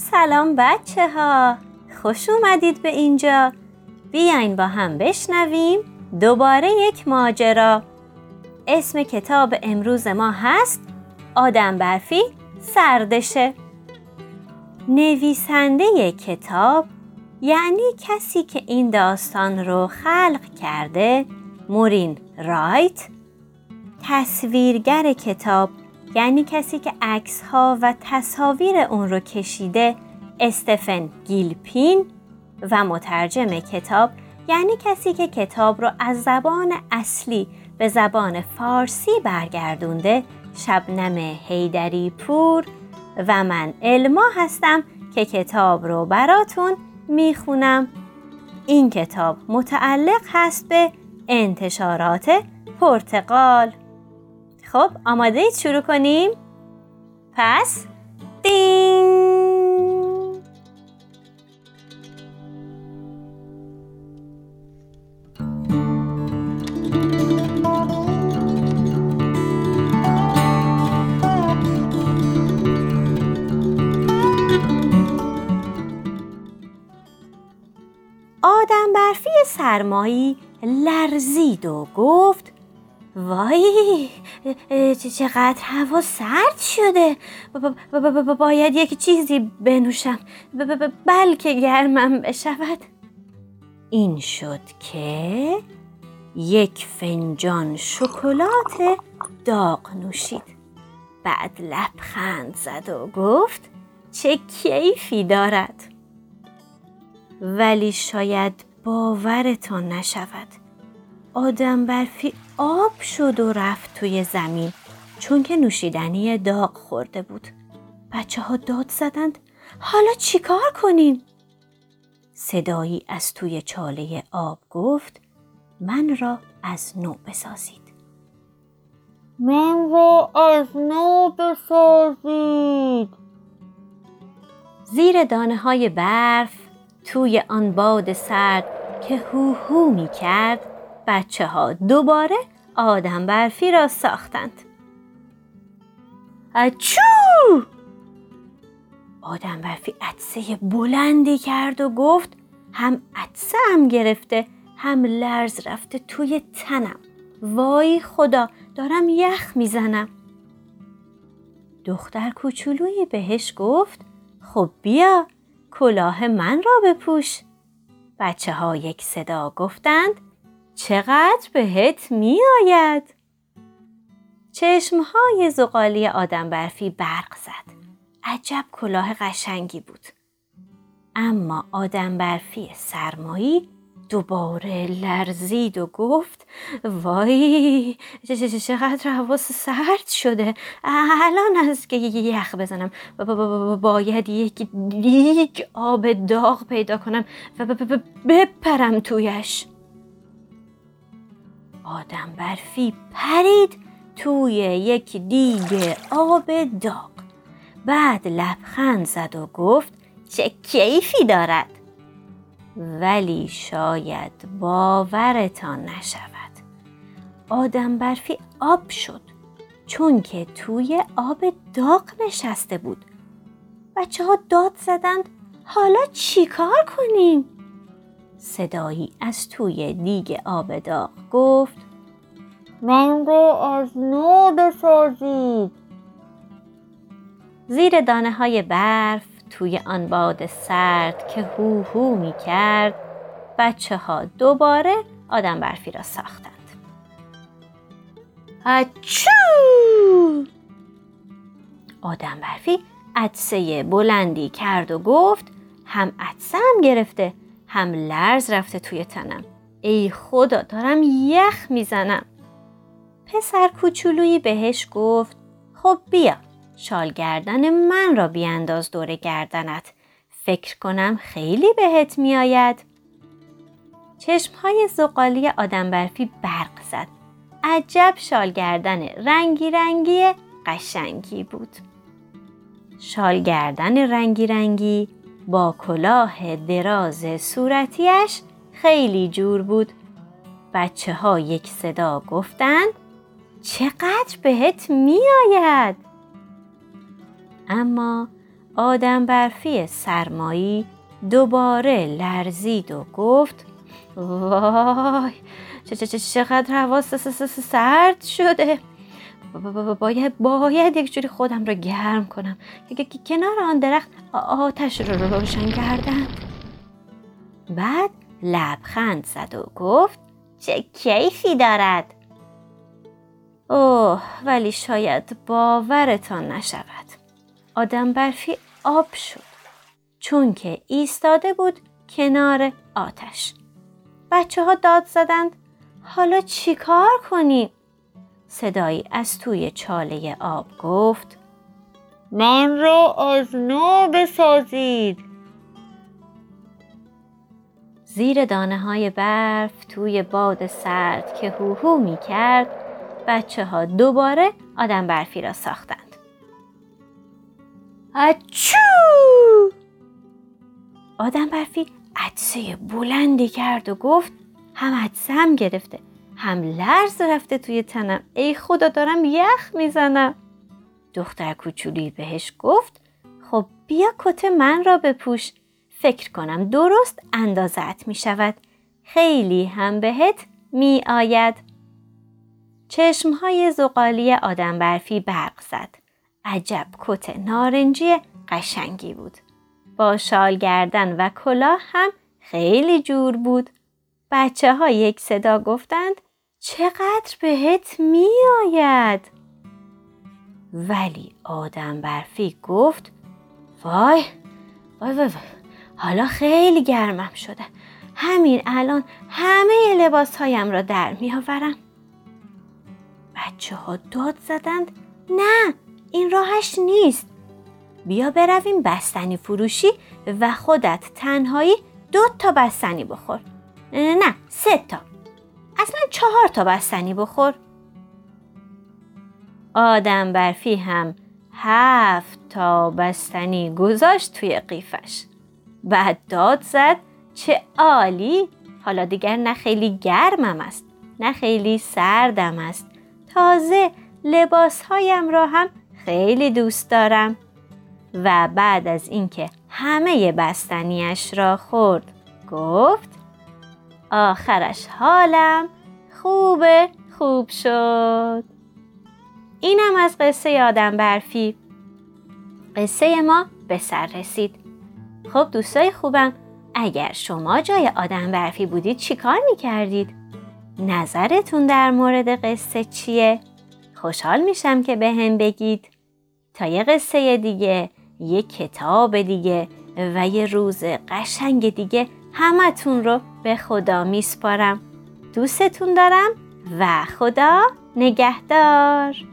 سلام بچه ها، خوش اومدید به اینجا. بیاین با هم بشنویم دوباره یک ماجرا. اسم کتاب امروز ما هست آدمبرفی سردشه. نویسنده کتاب، یعنی کسی که این داستان رو خلق کرده، مورین رایت. تصویرگر کتاب، یعنی کسی که عکس‌ها و تصاویر اون رو کشیده، استفن گیلپین. و مترجم کتاب، یعنی کسی که کتاب رو از زبان اصلی به زبان فارسی برگردونده، شبنم حیدری پور. و من علما هستم که کتاب رو براتون میخونم. این کتاب متعلق هست به انتشارات پرتغال. خب آماده اید شروع کنیم؟ پس دین! آدمبرفی سرمایی لرزید و گفت وای چقدر هوا سرد شده، باید یک چیزی بنوشم بلکه گرمم بشود. این شد که یک فنجان شکلات داغ نوشید، بعد لبخند زد و گفت چه کیفی دارد. ولی شاید باورتان نشود، آدمبرفی آب شد و رفت توی زمین، چون که نوشیدنی داغ خورده بود. بچه ها داد زدند حالا چیکار کنیم؟ صدایی از توی چاله آب گفت من را از نو بسازید. من را از نو بسازید. زیر دانه های برف، توی آن باد سرد که هو هو می کرد، بچه ها دوباره آدمبرفی را ساختند. اچو! آدمبرفی عطسه بلندی کرد و گفت هم عطسه هم گرفته، هم لرز رفته توی تنم. وای خدا، دارم یخ میزنم. دختر کوچولویی بهش گفت خب بیا کلاه من را بپوش. بچه ها یک صدا گفتند چقدر بهت می آید. چشمهای زغالی آدمبرفی برق زد. عجب کلاه قشنگی بود. اما آدمبرفی سرمایی دوباره لرزید و گفت وای چقدر هوا سرد شده، الان است که یخ بزنم، باید یک لیگ آب داغ پیدا کنم و بپرم تویش. آدمبرفی پرید توی یک دیگ آب داغ، بعد لبخند زد و گفت چه کیفی دارد. ولی شاید باورتان نشود، آدمبرفی آب شد، چون که توی آب داغ نشسته بود. بچه ها داد زدند حالا چی کار کنیم؟ صدایی از توی دیگ آب داغ گفت من را از نو بسازید. زیر دانه های برف، توی آن باد سرد که هو هو می کرد، بچه ها دوباره آدمبرفی را ساختند. اچو! آدمبرفی عطسه بلندی کرد و گفت هم عطسه هم گرفته، هم لرز رفته توی تنم. ای خدا، دارم یخ میزنم. پسر کوچولویی بهش گفت خب بیا شال گردن من را بیانداز دور گردنت، فکر کنم خیلی بهت میآید. چشمهای زغالی آدمبرفی برق زد. عجب شال گردن رنگی رنگی قشنگی بود. شال گردن رنگی رنگی با کلاه دراز صورتیش خیلی جور بود. بچه ها یک صدا گفتند چقدر بهت می آید. اما آدمبرفی سرمایی دوباره لرزید و گفت وای چقدر هوا سرد شده. باید یک جوری خودم رو گرم کنم. کنار آن درخت آتش رو روشن کردم. بعد لبخند زد و گفت چه کیفی دارد. اوه ولی شاید باورتان نشود. آدمبرفی آب شد چون که ایستاده بود کنار آتش. بچه ها داد زدند حالا چی کار کنیم؟ صدایی از توی چاله آب گفت من را از نو بسازید. زیر دانه های برف توی باد سرد که هوهو می کرد بچه ها دوباره آدمبرفی را ساختند. اچو! آدمبرفی عطسه بلندی کرد و گفت هم عطسم گرفته هم لرز رفته توی تنم. ای خدا دارم یخ میزنم. دختر کوچولی بهش گفت خب بیا کت من را بپوش. فکر کنم درست اندازت می شود. خیلی هم بهت می آید. چشمهای زغالی آدمبرفی برق زد. عجب کت نارنجی قشنگی بود. با شال گردن و کلاه هم خیلی جور بود. بچه ها یک صدا گفتند چقدر بهت می آید. ولی آدمبرفی گفت وای وای وای حالا خیلی گرمم شده. همین الان همه لباس هایم را در می آورم. بچه ها داد زدند نه این راهش نیست. بیا برویم بستنی فروشی و خودت تنهایی 2 تا بستنی بخور. نه 3 تا. اصلا 4 تا بستنی بخور. آدمبرفی هم 7 تا بستنی گذاشت توی قیفش. بعد داد زد چه عالی. حالا دیگر نه خیلی گرمم است نه خیلی سردم است. تازه لباسهایم را هم خیلی دوست دارم. و بعد از اینکه همه بستنیش را خورد گفت آخرش حالم خوب شد. اینم از قصه آدمبرفی. قصه ما به سر رسید. خب دوستای خوبم اگر شما جای آدمبرفی بودید چی کار میکردید؟ نظرتون در مورد قصه چیه؟ خوشحال میشم که به هم بگید. تا یه قصه دیگه، یه کتاب دیگه و یه روز قشنگ دیگه همتون رو به خدا میسپارم. دوستتون دارم و خدا نگهدار.